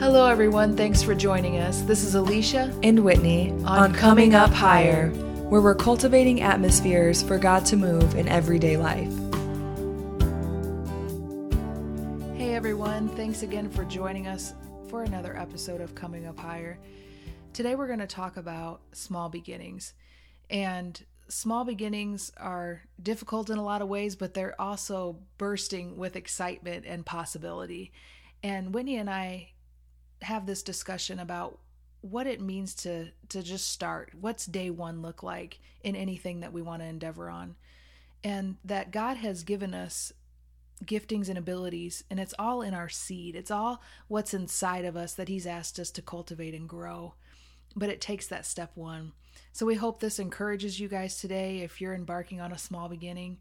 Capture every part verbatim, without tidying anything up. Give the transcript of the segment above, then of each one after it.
Hello, everyone. Thanks for joining us. This is Alicia and Whitney on, on Coming Up Higher, where we're cultivating atmospheres for God to move in everyday life. Hey, everyone. Thanks again for joining us for another episode of Coming Up Higher. Today, we're going to talk about small beginnings. And small beginnings are difficult in a lot of ways, but they're also bursting with excitement and possibility. And Whitney and I have this discussion about what it means to to just start. What's day one look like in anything that we want to endeavor on? And that God has given us giftings and abilities, and it's all in our seed. It's all what's inside of us that He's asked us to cultivate and grow. But it takes that step one. So we hope this encourages you guys today if you're embarking on a small beginning,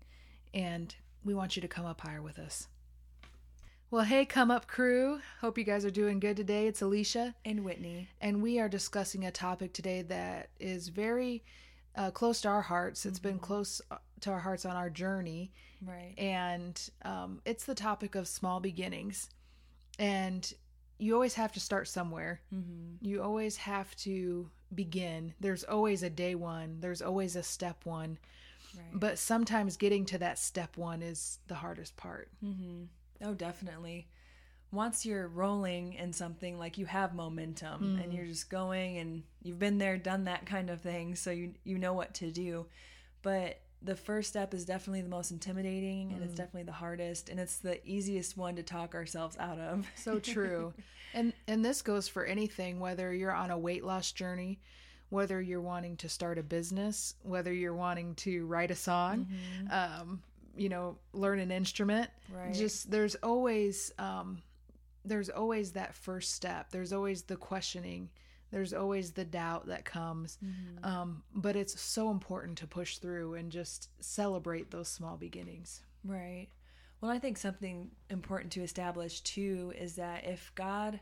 and we want you to come up higher with us. Well, hey, Come Up crew. Hope you guys are doing good today. It's Alicia and Whitney, and we are discussing a topic today that is very uh, close to our hearts. It's mm-hmm. been close to our hearts on our journey, right? And um, it's the topic of small beginnings, and you always have to start somewhere. Mm-hmm. You always have to begin. There's always a day one. There's always a step one. Right. But sometimes getting to that step one is the hardest part. Mm-hmm. Oh, definitely. Once you're rolling in something, like you have momentum mm-hmm. and you're just going and you've been there, done that kind of thing. So you you know what to do. But the first step is definitely the most intimidating, and mm. it's definitely the hardest, and it's the easiest one to talk ourselves out of. So true. And and this goes for anything, whether you're on a weight loss journey, whether you're wanting to start a business, whether you're wanting to write a song, mm-hmm. um, you know, learn an instrument. Right. Just there's always um, there's always that first step. There's always the questioning. There's always the doubt that comes, mm-hmm. um, but it's so important to push through and just celebrate those small beginnings. Right. Well, I think something important to establish, too, is that if God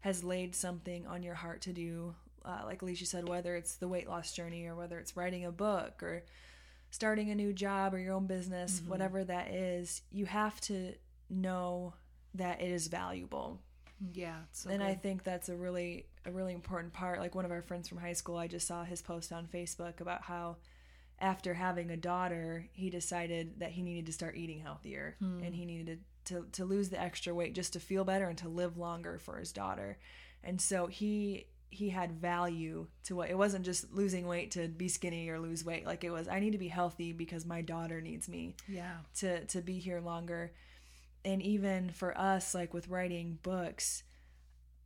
has laid something on your heart to do, uh, like Alicia said, whether it's the weight loss journey or whether it's writing a book or starting a new job or your own business, mm-hmm. whatever that is, you have to know that it is valuable. Yeah. So and good. I think that's a really a really important part. Like one of our friends from high school, I just saw his post on Facebook about how after having a daughter, he decided that he needed to start eating healthier mm. and he needed to, to lose the extra weight just to feel better and to live longer for his daughter. And so he he had value to what it wasn't just losing weight to be skinny or lose weight. Like it was, I need to be healthy because my daughter needs me yeah. to to be here longer. And even for us, like with writing books,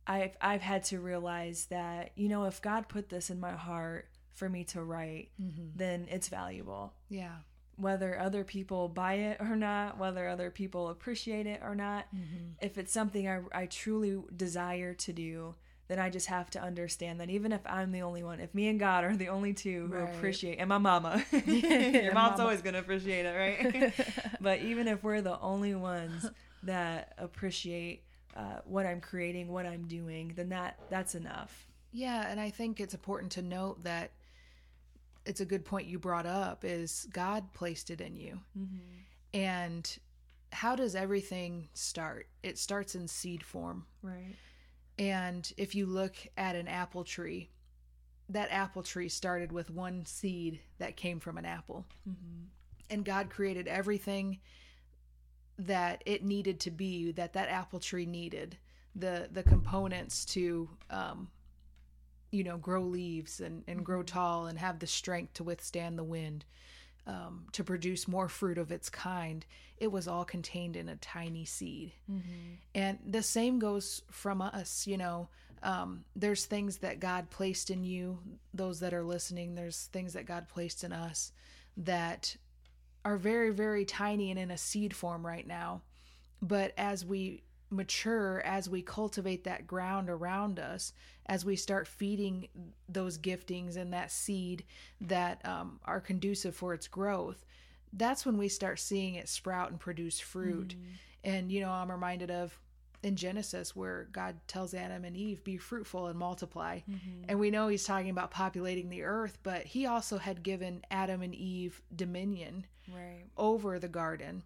I've, I've had to realize that, you know, if God put this in my heart for me to write, mm-hmm. then it's valuable. Yeah. Whether other people buy it or not, whether other people appreciate it or not, mm-hmm. if it's something I, I truly desire to do, then I just have to understand that even if I'm the only one, if me and God are the only two who right. appreciate, and my mama, your mom's mama. Always going to appreciate it, right? But even if we're the only ones that appreciate uh, what I'm creating, what I'm doing, then that that's enough. Yeah, and I think it's important to note that it's a good point you brought up is God placed it in you. Mm-hmm. And how does everything start? It starts in seed form. Right. And if you look at an apple tree, that apple tree started with one seed that came from an apple. Mm-hmm. And God created everything that it needed to be, that that apple tree needed, the the components to, um, you know, grow leaves and, and grow tall and have the strength to withstand the wind, um, to produce more fruit of its kind. It was all contained in a tiny seed. Mm-hmm. And the same goes from us, you know, um, there's things that God placed in you, those that are listening, there's things that God placed in us that are very, very tiny and in a seed form right now. But as we mature, as we cultivate that ground around us, as we start feeding those giftings and that seed that um, are conducive for its growth, that's when we start seeing it sprout and produce fruit. Mm-hmm. And, you know, I'm reminded of in Genesis where God tells Adam and Eve, be fruitful and multiply. Mm-hmm. And we know he's talking about populating the earth, but he also had given Adam and Eve dominion right. over the garden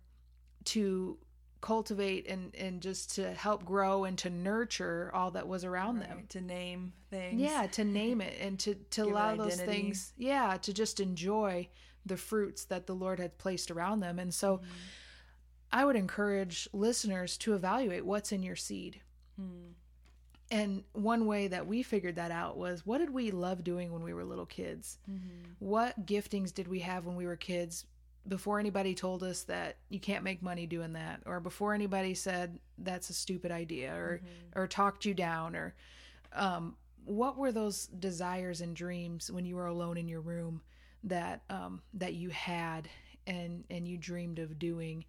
to cultivate and, and just to help grow and to nurture all that was around right. them. To name things. Yeah, to name it and to, to allow those things, yeah, to just enjoy the fruits that the Lord had placed around them. And so mm. I would encourage listeners to evaluate what's in your seed. Mm. And one way that we figured that out was, what did we love doing when we were little kids? Mm-hmm. What giftings did we have when we were kids before anybody told us that you can't make money doing that, or before anybody said that's a stupid idea, or, mm-hmm. or talked you down, or um, what were those desires and dreams when you were alone in your room that um, that you had and, and you dreamed of doing?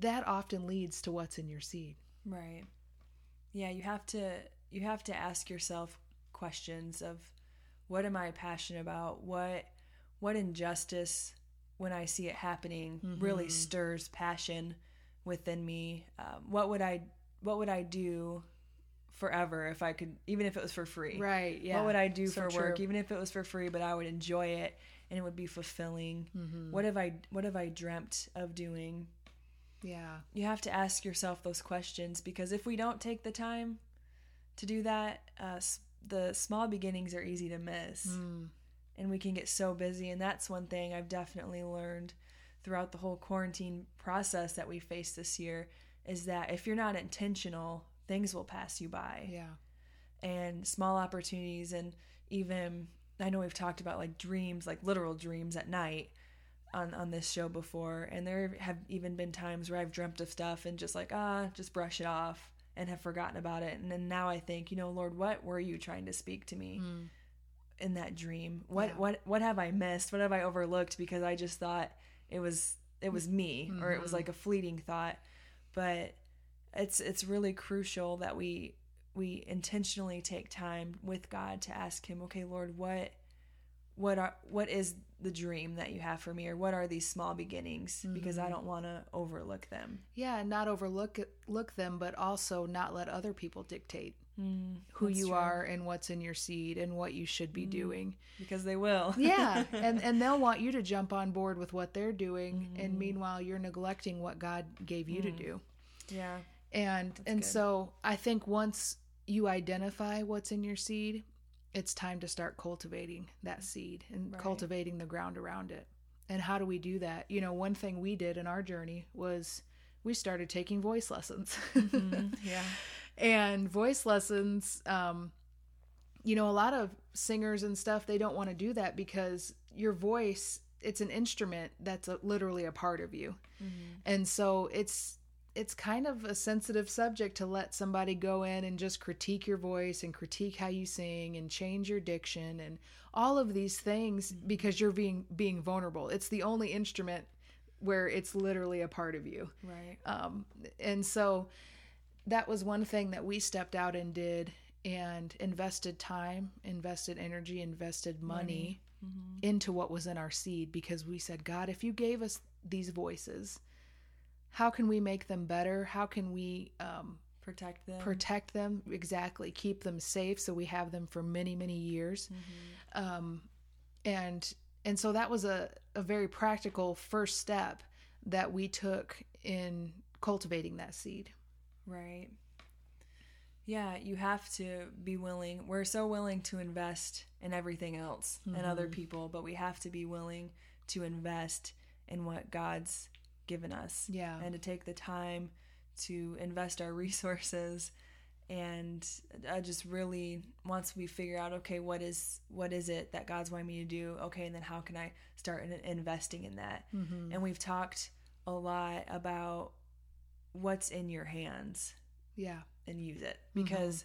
That often leads to what's in your seed. Right. Yeah, you have to you have to ask yourself questions of, what am I passionate about? What what injustice, when I see it happening, mm-hmm. really stirs passion within me? Um, what would I what would I do forever if I could, even if it was for free? Right. Yeah. What would I do so for true. work, even if it was for free, but I would enjoy it and it would be fulfilling? Mm-hmm. What have I what have I dreamt of doing? Yeah. You have to ask yourself those questions, because if we don't take the time to do that, uh, the small beginnings are easy to miss. Mm. And we can get so busy. And that's one thing I've definitely learned throughout the whole quarantine process that we faced this year, is that if you're not intentional, things will pass you by. Yeah. And small opportunities, and even, I know we've talked about like dreams, like literal dreams at night, on on this show before, and there have even been times where I've dreamt of stuff and just like ah just brush it off and have forgotten about it. And then now I think, you know, Lord, what were you trying to speak to me mm. in that dream? What yeah. what what have I missed? What have I overlooked? Because I just thought it was it was me mm-hmm. or it was like a fleeting thought. But it's it's really crucial that we we intentionally take time with God to ask him, okay, Lord, what what are what is the dream that you have for me, or what are these small beginnings, mm-hmm. because I don't want to overlook them. Yeah, and not overlook look them, but also not let other people dictate mm, who you true. are and what's in your seed and what you should be mm, doing, because they will. Yeah, and and they'll want you to jump on board with what they're doing, mm. and meanwhile you're neglecting what God gave you mm. to do. Yeah, and That's and good. So I think once you identify what's in your seed, it's time to start cultivating that seed and right. cultivating the ground around it. And how do we do that? You know, one thing we did in our journey was we started taking voice lessons. Mm-hmm. Yeah. And voice lessons, um, you know, a lot of singers and stuff, they don't want to do that because your voice, it's an instrument that's a, literally a part of you. Mm-hmm. And so it's, it's kind of a sensitive subject to let somebody go in and just critique your voice and critique how you sing and change your diction and all of these things, because you're being being vulnerable. It's the only instrument where it's literally a part of you. Right. Um, and so that was one thing that we stepped out and did, and invested time, invested energy, invested money, money. Mm-hmm. into what was in our seed, because we said, God, if you gave us these voices, how can we make them better? How can we um, protect them? Protect them, exactly. Keep them safe so we have them for many, many years. Mm-hmm. Um, and and so that was a, a very practical first step that we took in cultivating that seed. Right. Yeah, you have to be willing. We're so willing to invest in everything else mm-hmm. and other people, but we have to be willing to invest in what God's given us, yeah, and to take the time to invest our resources. And I just really, once we figure out, okay, what is what is it that God's wanting me to do, okay, and then how can I start in, investing in that? Mm-hmm. And we've talked a lot about what's in your hands, yeah, and use it, because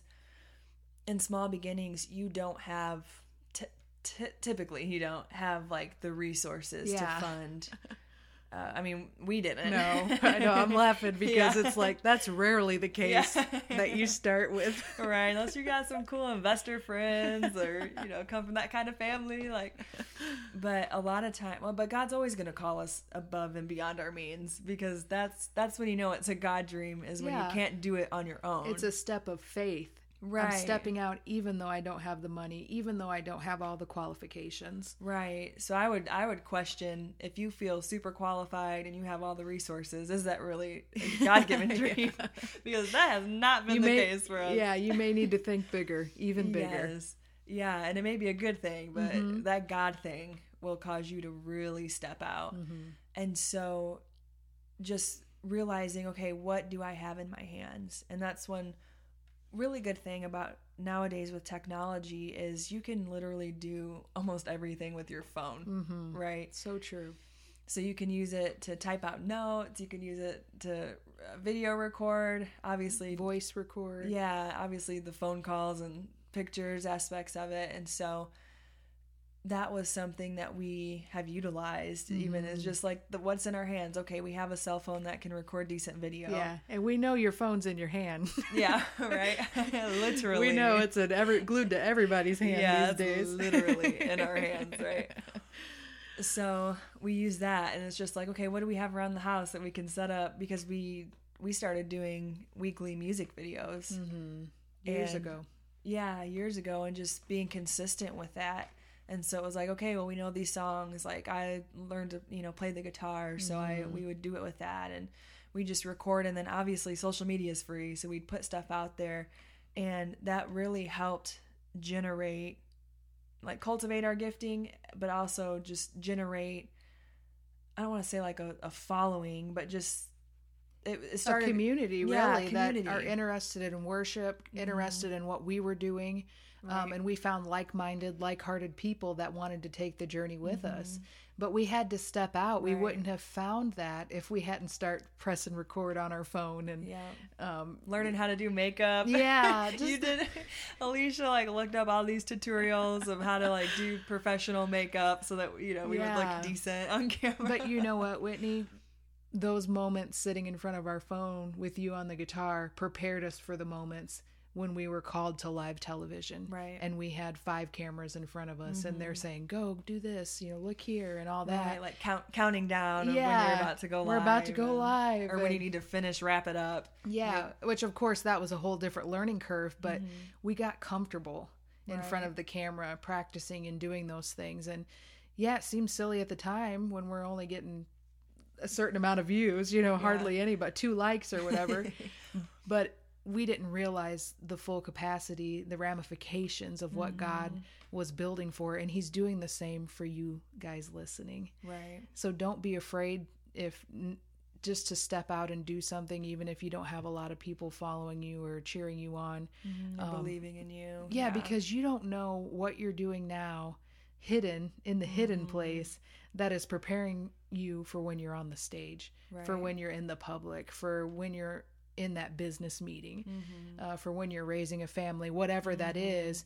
mm-hmm. in small beginnings you don't have t- t- typically you don't have like the resources yeah. to fund. Uh, I mean, we didn't. No, I know. I'm laughing because yeah. it's like, that's rarely the case yeah. that you start with. Right. Unless you got some cool investor friends, or, you know, come from that kind of family. Like, but a lot of time, well, but God's always going to call us above and beyond our means, because that's, that's when you know it's a God dream, is when yeah. you can't do it on your own. It's a step of faith. Right. I'm stepping out even though I don't have the money, even though I don't have all the qualifications. Right. So I would I would question, if you feel super qualified and you have all the resources, is that really a God-given dream? Yeah. Because that has not been you the may, case for us. Yeah, you may need to think bigger, even bigger. Yes. Yeah, and it may be a good thing, but mm-hmm. that God thing will cause you to really step out. Mm-hmm. And so just realizing, okay, what do I have in my hands? And that's when... really good thing about nowadays with technology is you can literally do almost everything with your phone, mm-hmm. right? So true. So you can use it to type out notes. You can use it to video record, obviously. Voice record. Yeah, obviously the phone calls and pictures aspects of it. And so that was something that we have utilized, mm-hmm. even as just like the what's in our hands. Okay, we have a cell phone that can record decent video. Yeah, and we know your phone's in your hand. Yeah, right? Literally. We know it's an every, glued to everybody's hand yeah, these days. Yeah, literally in our hands, right? So we use that, and it's just like, okay, what do we have around the house that we can set up? Because we we started doing weekly music videos. Mm-hmm. Years and, ago. Yeah, years ago, and just being consistent with that. And so it was like, okay, well, we know these songs. Like I learned to, you know, play the guitar. So mm-hmm. I, we would do it with that, and we just record. And then obviously social media is free. So we'd put stuff out there, and that really helped generate, like cultivate our gifting, but also just generate, I don't want to say like a, a following, but just it, it started a community yeah, really community. That are interested in worship, interested mm-hmm. in what we were doing. Right. Um, and we found like-minded, like-hearted people that wanted to take the journey with mm-hmm. us. But we had to step out. Right. We wouldn't have found that if we hadn't start pressing record on our phone and yeah. um, learning how to do makeup. Yeah. Just... you did. Alicia like looked up all these tutorials of how to like do professional makeup so that, you know, we yeah. would look decent on camera. But you know what, Whitney? Those moments sitting in front of our phone with you on the guitar prepared us for the moments when we were called to live television. Right. And we had five cameras in front of us mm-hmm. and they're saying, go do this, you know, look here and all that. Right, like count, counting down yeah. of when you're about to go live. We're about to go and, live. Or and, when you need to finish, wrap it up. Yeah. You know. Which of course that was a whole different learning curve, but mm-hmm. we got comfortable in right. front of the camera practicing and doing those things. And yeah, it seems silly at the time when we're only getting a certain amount of views, you know, hardly yeah. any, but two likes or whatever. But we didn't realize the full capacity, the ramifications of what mm-hmm. God was building for. And he's doing the same for you guys listening. Right. So don't be afraid if just to step out and do something, even if you don't have a lot of people following you or cheering you on. Mm-hmm. Um, believing in you. Yeah, yeah, because you don't know what you're doing now hidden in the mm-hmm. hidden place that is preparing you for when you're on the stage, right. for when you're in the public, for when you're in that business meeting, mm-hmm. uh, for when you're raising a family, whatever mm-hmm. that is.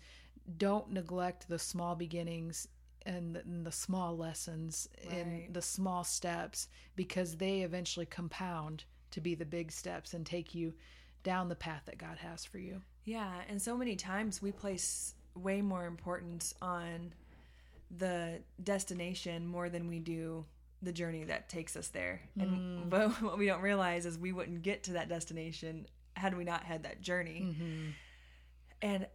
Don't neglect the small beginnings and the, and the small lessons right. and the small steps, because they eventually compound to be the big steps and take you down the path that God has for you. Yeah. And so many times we place way more importance on the destination more than we do the journey that takes us there. And mm. but what we don't realize is we wouldn't get to that destination had we not had that journey. Mm-hmm. And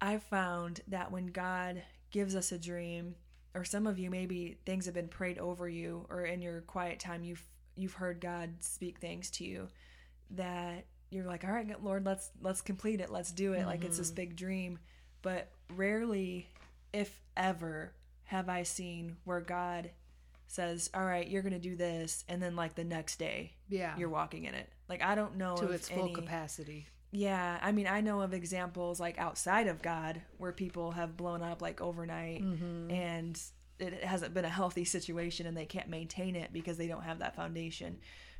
I found that when God gives us a dream, or some of you, maybe things have been prayed over you, or in your quiet time you've you've heard God speak things to you that you're like, all right, Lord, let's let's complete it, let's do it. Mm-hmm. Like it's this big dream. But rarely, if ever, have I seen where God says, all right, you're going to do this, and then like the next day yeah. you're walking in it. Like I don't know. To its full any... capacity. Yeah. I mean, I know of examples like outside of God where people have blown up like overnight mm-hmm. and it hasn't been a healthy situation and they can't maintain it because they don't have that foundation.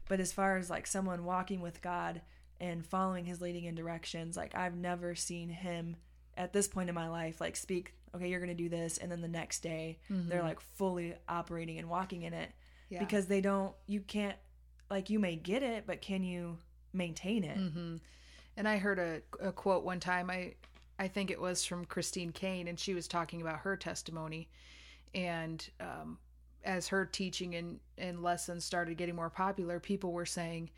But as far as like someone walking with God and following his leading and directions, like I've never seen him at this point in my life, like speak, okay, you're going to do this. And then the next day mm-hmm. they're like fully operating and walking in it yeah. because they don't, you can't, like you may get it, but can you maintain it? Mm-hmm. And I heard a, a quote one time, I, I think it was from Christine Kane, and she was talking about her testimony. And um, as her teaching and, and lessons started getting more popular, people were saying,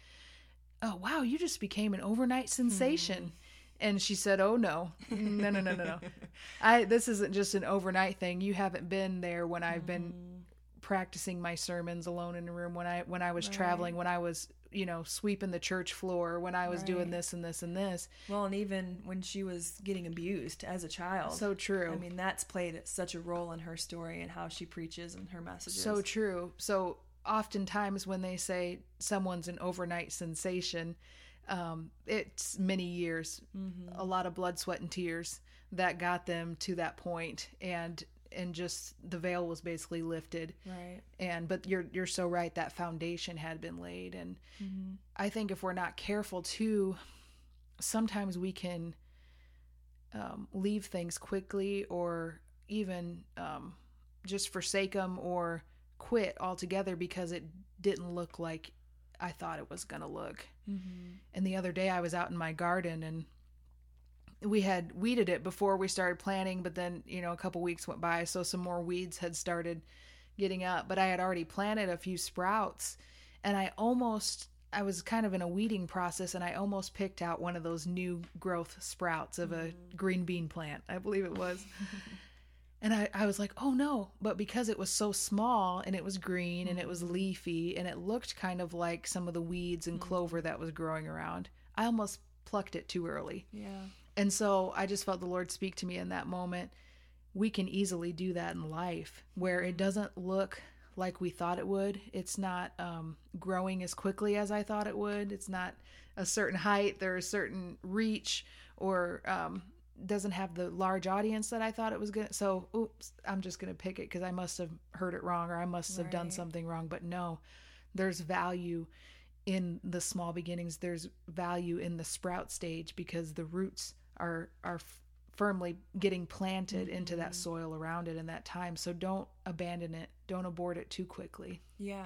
oh, wow, you just became an overnight sensation. Mm-hmm. And she said, oh, no, no, no, no, no, no. I, this isn't just an overnight thing. You haven't been there when I've been mm. practicing my sermons alone in a room, when I when I was right. traveling, when I was, you know, sweeping the church floor, when I was right. doing this and this and this. Well, and even when she was getting abused as a child. So true. I mean, that's played such a role in her story and how she preaches and her messages. So true. So oftentimes when they say someone's an overnight sensation, um, it's many years, mm-hmm. a lot of blood, sweat, and tears that got them to that point. And, and just the veil was basically lifted. Right. And, but you're, you're so right. That foundation had been laid. And mm-hmm. I think if we're not careful too, sometimes we can, um, leave things quickly or even, um, just forsake them or quit altogether because it didn't look like I thought it was going to look. Mm-hmm. And the other day I was out in my garden and we had weeded it before we started planting, but then, you know, a couple weeks went by. So some more weeds had started getting up, but I had already planted a few sprouts and I almost, I was kind of in a weeding process and I almost picked out one of those new growth sprouts of mm-hmm. a green bean plant. I believe it was. And I, I was like, oh no, but because it was so small and it was green and it was leafy and it looked kind of like some of the weeds and mm-hmm. clover that was growing around, I almost plucked it too early. Yeah. And so I just felt the Lord speak to me in that moment. We can easily do that in life where it doesn't look like we thought it would. It's not um, growing as quickly as I thought it would. It's not a certain height or a certain reach or... Um, doesn't have the large audience that I thought it was going to. So, oops, I'm just going to pick it because I must have heard it wrong or I must have right. done something wrong. But no, there's value in the small beginnings. There's value in the sprout stage because the roots are, are f- firmly getting planted mm-hmm. into that soil around it in that time. So don't abandon it. Don't abort it too quickly. Yeah.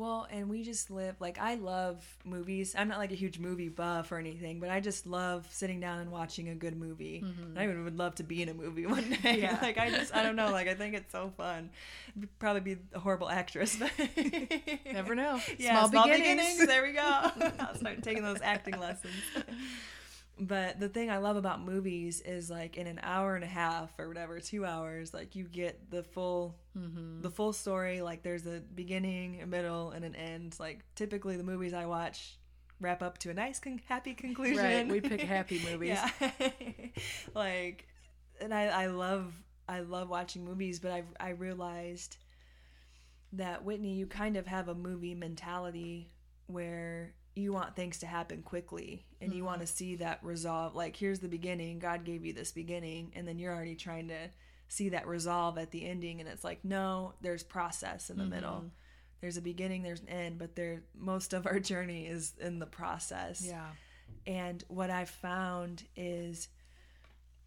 Well, and we just live, like, I love movies. I'm not like a huge movie buff or anything, but I just love sitting down and watching a good movie. Mm-hmm. I even would love to be in a movie one day. Yeah. Like, I just, I don't know. Like, I think it's so fun. I'd probably be a horrible actress. But never know. Yeah, small, small beginnings. beginnings. There we go. I'll start taking those acting lessons. But the thing I love about movies is, like, in an hour and a half or whatever, two hours, like, you get the full mm-hmm. the full story. Like, there's a beginning, a middle, and an end. Like, typically the movies I watch wrap up to a nice, con- happy conclusion. Right, we pick happy movies. Yeah. Like, and I, I love I love watching movies, but I I realized that, Whitney, you kind of have a movie mentality where... you want things to happen quickly and you want to see that resolve. Like, here's the beginning. God gave you this beginning. And then you're already trying to see that resolve at the ending. And it's like, no, there's process in the mm-hmm. middle. There's a beginning, there's an end, but there, most of our journey is in the process. Yeah. And what I've found is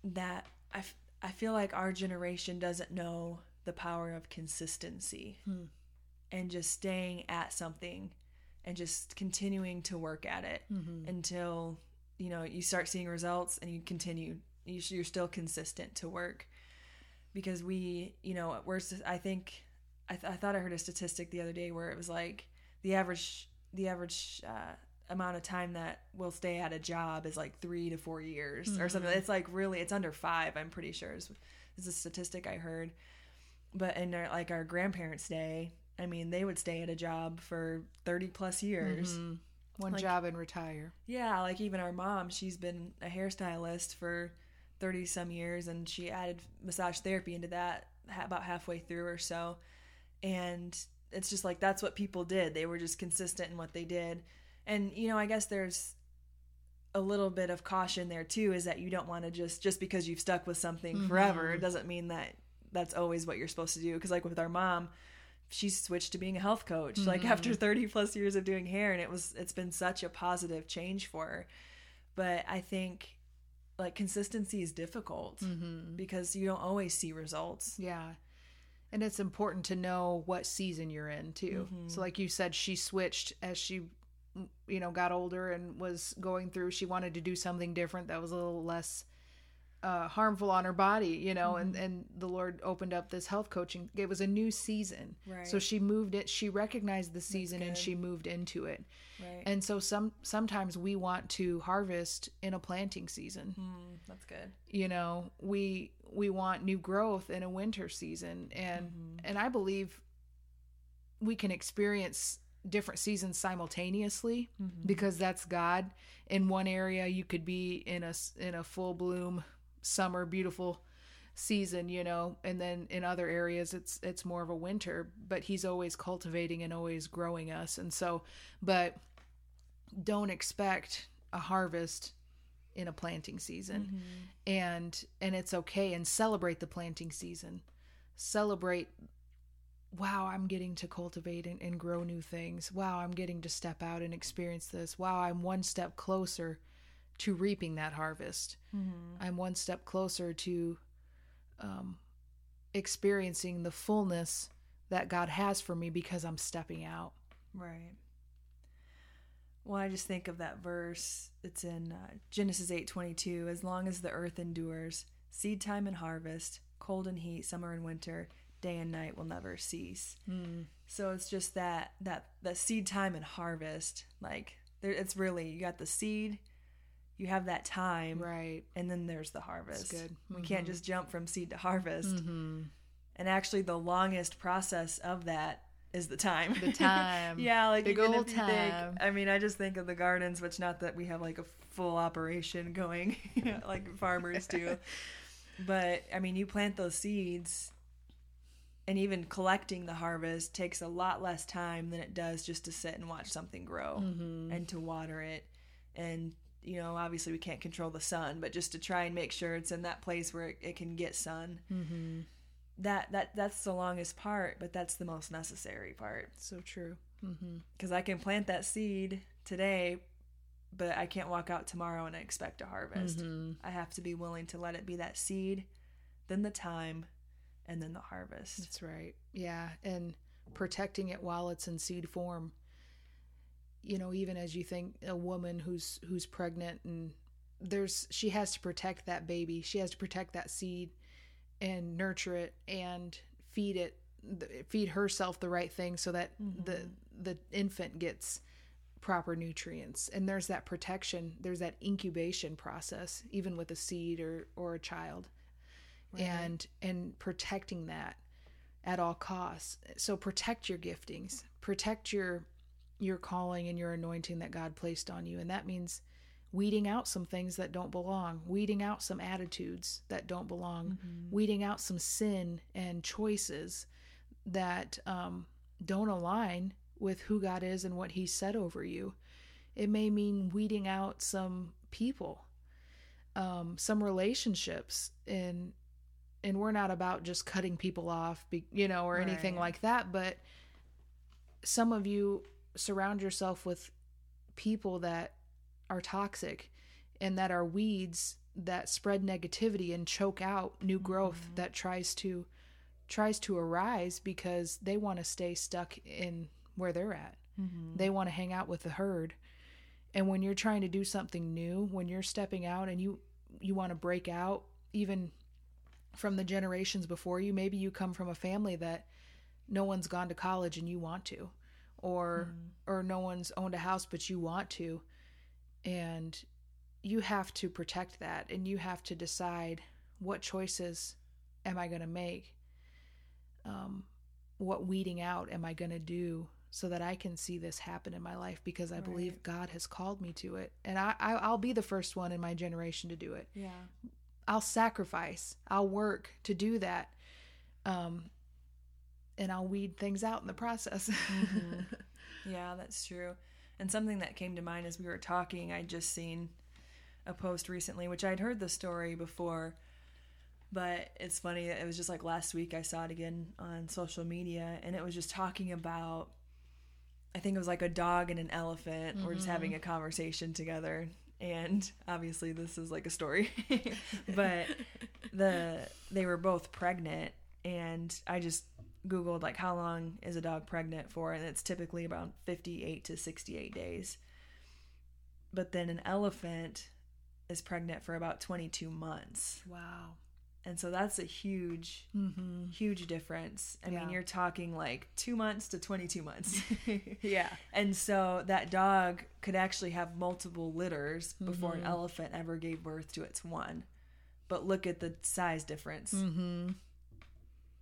that I, I feel like our generation doesn't know the power of consistency hmm. and just staying at something and just continuing to work at it mm-hmm. until, you know, you start seeing results and you continue. You're still consistent to work because we, you know, we're, I think, I, th- I thought I heard a statistic the other day where it was like the average, the average uh, amount of time that we'll stay at a job is like three to four years mm-hmm. or something. It's like really, it's under five, I'm pretty sure is, is a statistic I heard. But in our, like our grandparents' day, I mean, they would stay at a job for thirty plus years. Mm-hmm. One like, job and retire. Yeah. Like even our mom, she's been a hairstylist for thirty some years and she added massage therapy into that about halfway through or so. And it's just like, that's what people did. They were just consistent in what they did. And, you know, I guess there's a little bit of caution there too, is that you don't want to just, just because you've stuck with something mm-hmm. forever, it doesn't mean that that's always what you're supposed to do. Cause like with our mom, she switched to being a health coach, mm-hmm. like after thirty plus years of doing hair. And it was, it's been such a positive change for her. But I think like consistency is difficult mm-hmm. because you don't always see results. Yeah. And it's important to know what season you're in too. Mm-hmm. So like you said, she switched as she, you know, got older and was going through, she wanted to do something different that was a little less uh, harmful on her body, you know, mm-hmm. and, and the Lord opened up this health coaching. It was a new season. Right. So she moved it. She recognized the season and she moved into it. Right. And so some, sometimes we want to harvest in a planting season. Mm, that's good. You know, we, we want new growth in a winter season. And, mm-hmm. and I believe we can experience different seasons simultaneously mm-hmm. because that's God. In one area, you could be in a, in a full bloom summer, beautiful season, you know, and then in other areas it's, it's more of a winter, but he's always cultivating and always growing us. And so, but don't expect a harvest in a planting season mm-hmm. and, and it's okay. And celebrate the planting season, celebrate, wow, I'm getting to cultivate and, and grow new things. Wow, I'm getting to step out and experience this. Wow, I'm one step closer to reaping that harvest. Mm-hmm. I'm one step closer to um, experiencing the fullness that God has for me because I'm stepping out. Right. Well, I just think of that verse. It's in uh, Genesis eight twenty-two. As long as the earth endures, seed time and harvest, cold and heat, summer and winter, day and night will never cease. Mm. So it's just that, that, that seed time and harvest, like there, it's really, you got the seed, you have that time. Right. And then there's the harvest. That's good. Mm-hmm. We can't just jump from seed to harvest. Mm-hmm. And actually the longest process of that is the time. The time. Yeah. Like big old time. Think, I mean, I just think of the gardens, which not that we have like a full operation going you know, like farmers do, but I mean, you plant those seeds. And even collecting the harvest takes a lot less time than it does just to sit and watch something grow mm-hmm. and to water it. And, you know, obviously we can't control the sun, but just to try and make sure it's in that place where it, it can get sun. Mm-hmm. That that that's the longest part, but that's the most necessary part. So true. Because mm-hmm. I can plant that seed today, but I can't walk out tomorrow and expect a harvest. Mm-hmm. I have to be willing to let it be that seed, then the time, and then the harvest. That's right. Yeah. And protecting it while it's in seed form. You know, even as you think a woman who's, who's pregnant and there's, she has to protect that baby. She has to protect that seed and nurture it and feed it, feed herself the right thing so that mm-hmm. the, the infant gets proper nutrients. And there's that protection. There's that incubation process, even with a seed or, or a child. Right. And and protecting that at all costs. So protect your giftings, protect your your calling and your anointing that God placed on you. And that means weeding out some things that don't belong, weeding out some attitudes that don't belong, mm-hmm. weeding out some sin and choices that um, don't align with who God is and what He said over you. It may mean weeding out some people, um, some relationships in. And we're not about just cutting people off, you know, or anything right. like that. But some of you surround yourself with people that are toxic and that are weeds that spread negativity and choke out new growth mm-hmm. that tries to tries to arise because they want to stay stuck in where they're at. Mm-hmm. They want to hang out with the herd. And when you're trying to do something new, when you're stepping out and you, you want to break out, even from the generations before you, maybe you come from a family that no one's gone to college and you want to, or, mm-hmm. or no one's owned a house, but you want to, and you have to protect that. And you have to decide, what choices am I going to make? Um, what weeding out am I going to do so that I can see this happen in my life? Because I right. believe God has called me to it. And I, I I'll be the first one in my generation to do it. Yeah. I'll sacrifice, I'll work to do that. Um, and I'll weed things out in the process. mm-hmm. Yeah, that's true. And something that came to mind as we were talking, I'd just seen a post recently, which I'd heard the story before, but it's funny. It was just like last week I saw it again on social media, and it was just talking about, I think it was like a dog and an elephant mm-hmm. were just having a conversation together. And obviously this is like a story, but the, they were both pregnant, and I just Googled like, how long is a dog pregnant for? And it's typically about fifty-eight to sixty-eight days. But then an elephant is pregnant for about twenty-two months. Wow. And so that's a huge, mm-hmm. huge difference. I yeah. mean, you're talking like two months to twenty-two months. Yeah. And so that dog could actually have multiple litters mm-hmm. before an elephant ever gave birth to its one. But look at the size difference. Mm-hmm.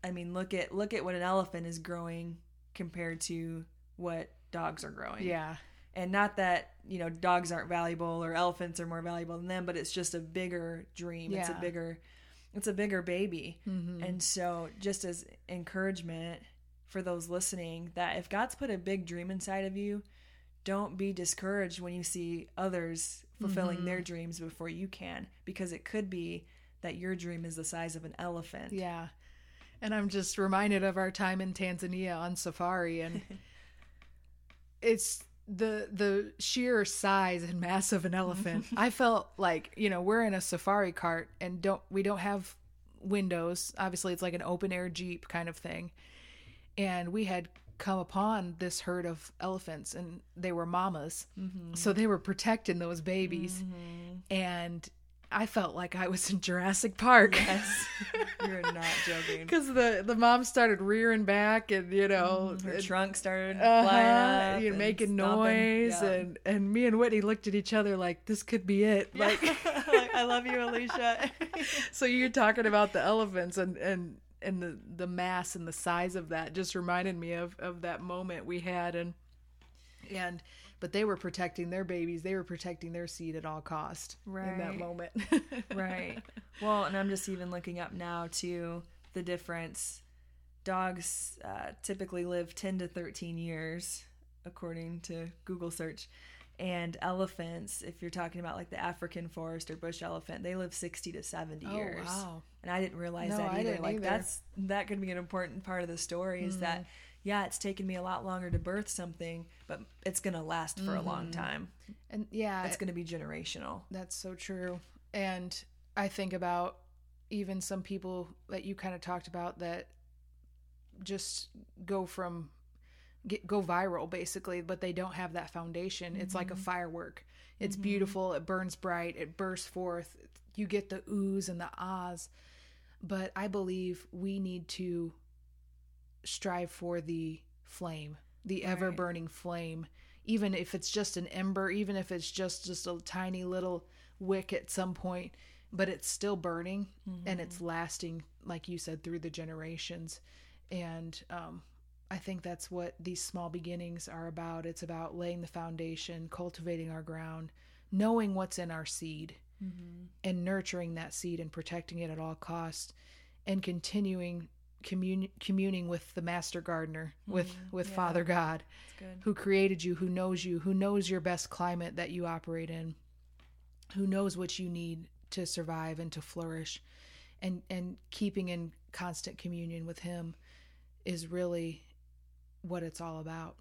I mean, look at look at what an elephant is growing compared to what dogs are growing. Yeah. And not that, you know, dogs aren't valuable or elephants are more valuable than them, but it's just a bigger dream. Yeah. It's a bigger... It's a bigger baby. Mm-hmm. And so just as encouragement for those listening, that if God's put a big dream inside of you, don't be discouraged when you see others fulfilling mm-hmm. their dreams before you can, because it could be that your dream is the size of an elephant. Yeah. And I'm just reminded of our time in Tanzania on safari, and it's the the sheer size and mass of an elephant. I felt like, you know, we're in a safari cart and don't we don't have windows. Obviously, it's like an open air Jeep kind of thing. And we had come upon this herd of elephants, and they were mamas. Mm-hmm. So they were protecting those babies. Mm-hmm. And I felt like I was in Jurassic Park. Yes. You're not joking. Because the, the mom started rearing back, and, you know. Mm, her and, trunk started uh-huh, flying up. You know, making noise. Yeah. And, and me and Whitney looked at each other like, this could be it. Yeah. Like, like, I love you, Alicia. So you're talking about the elephants, and, and, and the, the mass and the size of that just reminded me of, of that moment we had. And and. But they were protecting their babies. They were protecting their seed at all cost right. in that moment. Right. Well, and I'm just even looking up now to the difference. Dogs uh, typically live ten to thirteen years, according to Google search. And elephants, if you're talking about like the African forest or bush elephant, they live sixty to seventy oh, years. Wow. And I didn't realize no, that either. I didn't like either. that's that could be an important part of the story is mm. that yeah, it's taken me a lot longer to birth something, but it's going to last for mm-hmm. a long time. And yeah, it's going to be generational. That's so true. And I think about even some people that you kind of talked about that just go from get, go viral basically, but they don't have that foundation. Mm-hmm. It's like a firework. It's mm-hmm. beautiful. It burns bright. It bursts forth. You get the oohs and the ahs. But I believe we need to strive for the flame, the ever right. burning flame, even if it's just an ember, even if it's just, just a tiny little wick at some point, but it's still burning mm-hmm. and it's lasting, like you said, through the generations. And, um, I think that's what these small beginnings are about. It's about laying the foundation, cultivating our ground, knowing what's in our seed mm-hmm. and nurturing that seed and protecting it at all costs, and continuing Commun- communing with the master gardener, with with yeah. Father God, who created you, who knows you, who knows your best climate that you operate in, who knows what you need to survive and to flourish, and and keeping in constant communion with him is really what it's all about.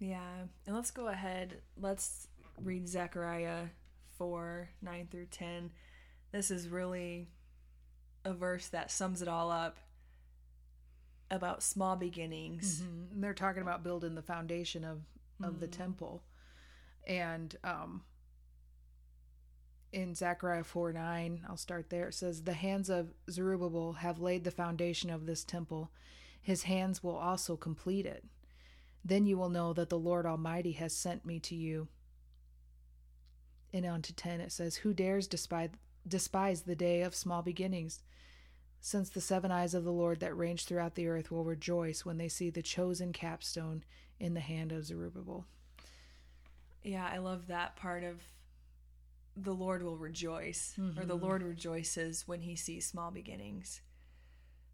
Yeah. And let's go ahead, let's read Zechariah four nine through ten. This is really a verse that sums it all up about small beginnings. Mm-hmm. And they're talking about building the foundation of, of mm-hmm. the temple. And um, in Zechariah four nine, I'll start there. It says, the hands of Zerubbabel have laid the foundation of this temple. His hands will also complete it. Then you will know that the Lord Almighty has sent me to you. And on to ten, it says, who dares despise, despise the day of small beginnings? Since the seven eyes of the Lord that range throughout the earth will rejoice when they see the chosen capstone in the hand of Zerubbabel. Yeah, I love that part of the Lord will rejoice, mm-hmm. or the Lord rejoices when he sees small beginnings.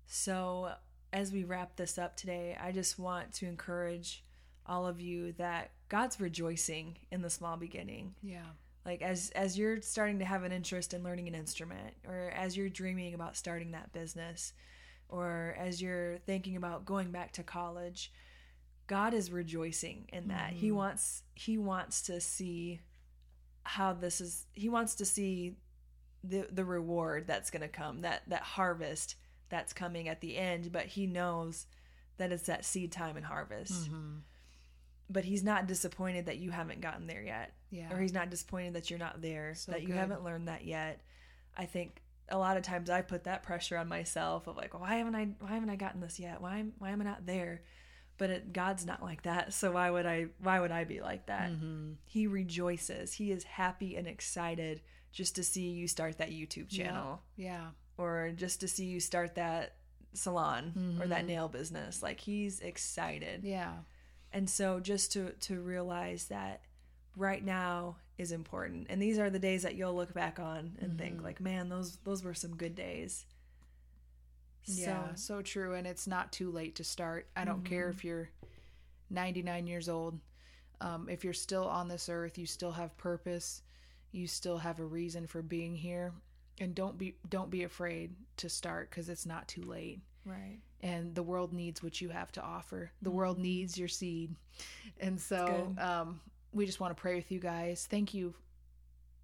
So as we wrap this up today, I just want to encourage all of you that God's rejoicing in the small beginning. Yeah. Like as, as you're starting to have an interest in learning an instrument, or as you're dreaming about starting that business, or as you're thinking about going back to college, God is rejoicing in that. Mm-hmm. He wants, he wants to see how this is, he wants to see the, the reward that's going to come, that, that harvest that's coming at the end, but he knows that it's that seed time and harvest. Mm-hmm. But he's not disappointed that you haven't gotten there yet. Yeah. Or he's not disappointed that you're not there, so that you good. haven't learned that yet. I think a lot of times I put that pressure on myself of like, why haven't I, why haven't I gotten this yet? Why, why am I not there? But it, God's not like that. So why would I, why would I be like that? Mm-hmm. He rejoices. He is happy and excited just to see you start that YouTube channel. Yeah. yeah. Or just to see you start that salon mm-hmm. or that nail business. Like, he's excited. Yeah. And so just to, to realize that right now is important. And these are the days that you'll look back on and mm-hmm. think like, man, those those were some good days. Yeah, so, so true. And it's not too late to start. I don't mm-hmm. care if you're ninety-nine years old. Um, if you're still on this earth, you still have purpose. You still have a reason for being here. And don't be don't be afraid to start, because it's not too late. Right. And the world needs what you have to offer. The mm-hmm. world needs your seed. And so um, we just want to pray with you guys. Thank you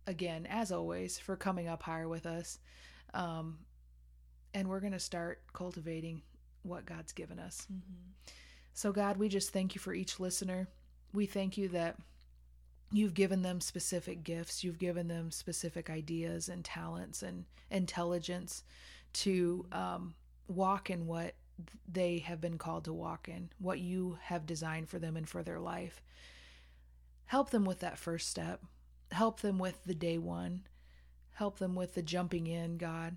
again, as always, for coming up higher with us. Um, and we're going to start cultivating what God's given us. Mm-hmm. So God, we just thank you for each listener. We thank you that you've given them specific gifts. You've given them specific ideas and talents and intelligence to um, walk in what they have been called to walk in, what you have designed for them and for their life. Help them with that first step. Help them with the day one. Help them with the jumping in, God.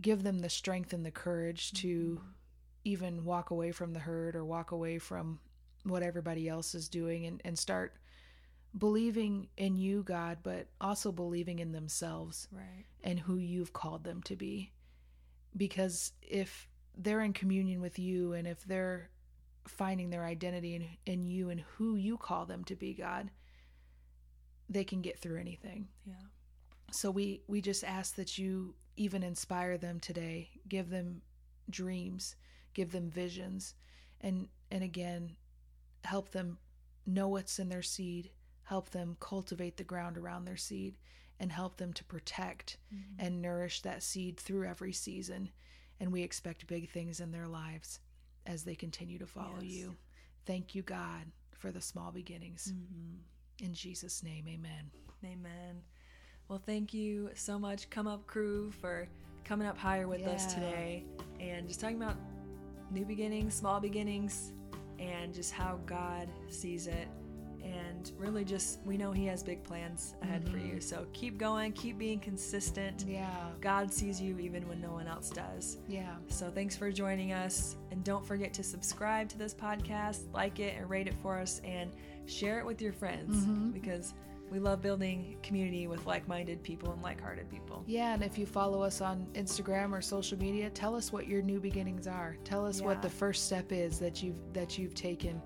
Give them the strength and the courage to even walk away from the herd or walk away from what everybody else is doing and, and start believing in you, God, but also believing in themselves right. and who you've called them to be. Because if they're in communion with you and if they're finding their identity in, in you and who you call them to be, God, they can get through anything. Yeah. So we, we just ask that you even inspire them today, give them dreams, give them visions, and, and again, help them know what's in their seed, help them cultivate the ground around their seed, and help them to protect mm-hmm. and nourish that seed through every season. And we expect big things in their lives as they continue to follow yes. you. Thank you, God, for the small beginnings. Mm-hmm. In Jesus' name, amen. Amen. Well, thank you so much, Come Up Crew, for coming up higher with yeah. us today. And just talking about new beginnings, small beginnings, and just how God sees it. And really just, we know he has big plans ahead mm-hmm. for you. So keep going, keep being consistent. Yeah. God sees you even when no one else does. Yeah. So thanks for joining us. And don't forget to subscribe to this podcast, like it and rate it for us, and share it with your friends mm-hmm. because we love building community with like-minded people and like-hearted people. Yeah, and if you follow us on Instagram or social media, tell us what your new beginnings are. Tell us yeah. what the first step is that you've that you've taken.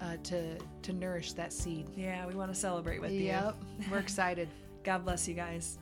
Uh, to to nourish that seed. Yeah, we want to celebrate with yep. you. Yep, we're excited. God bless you guys.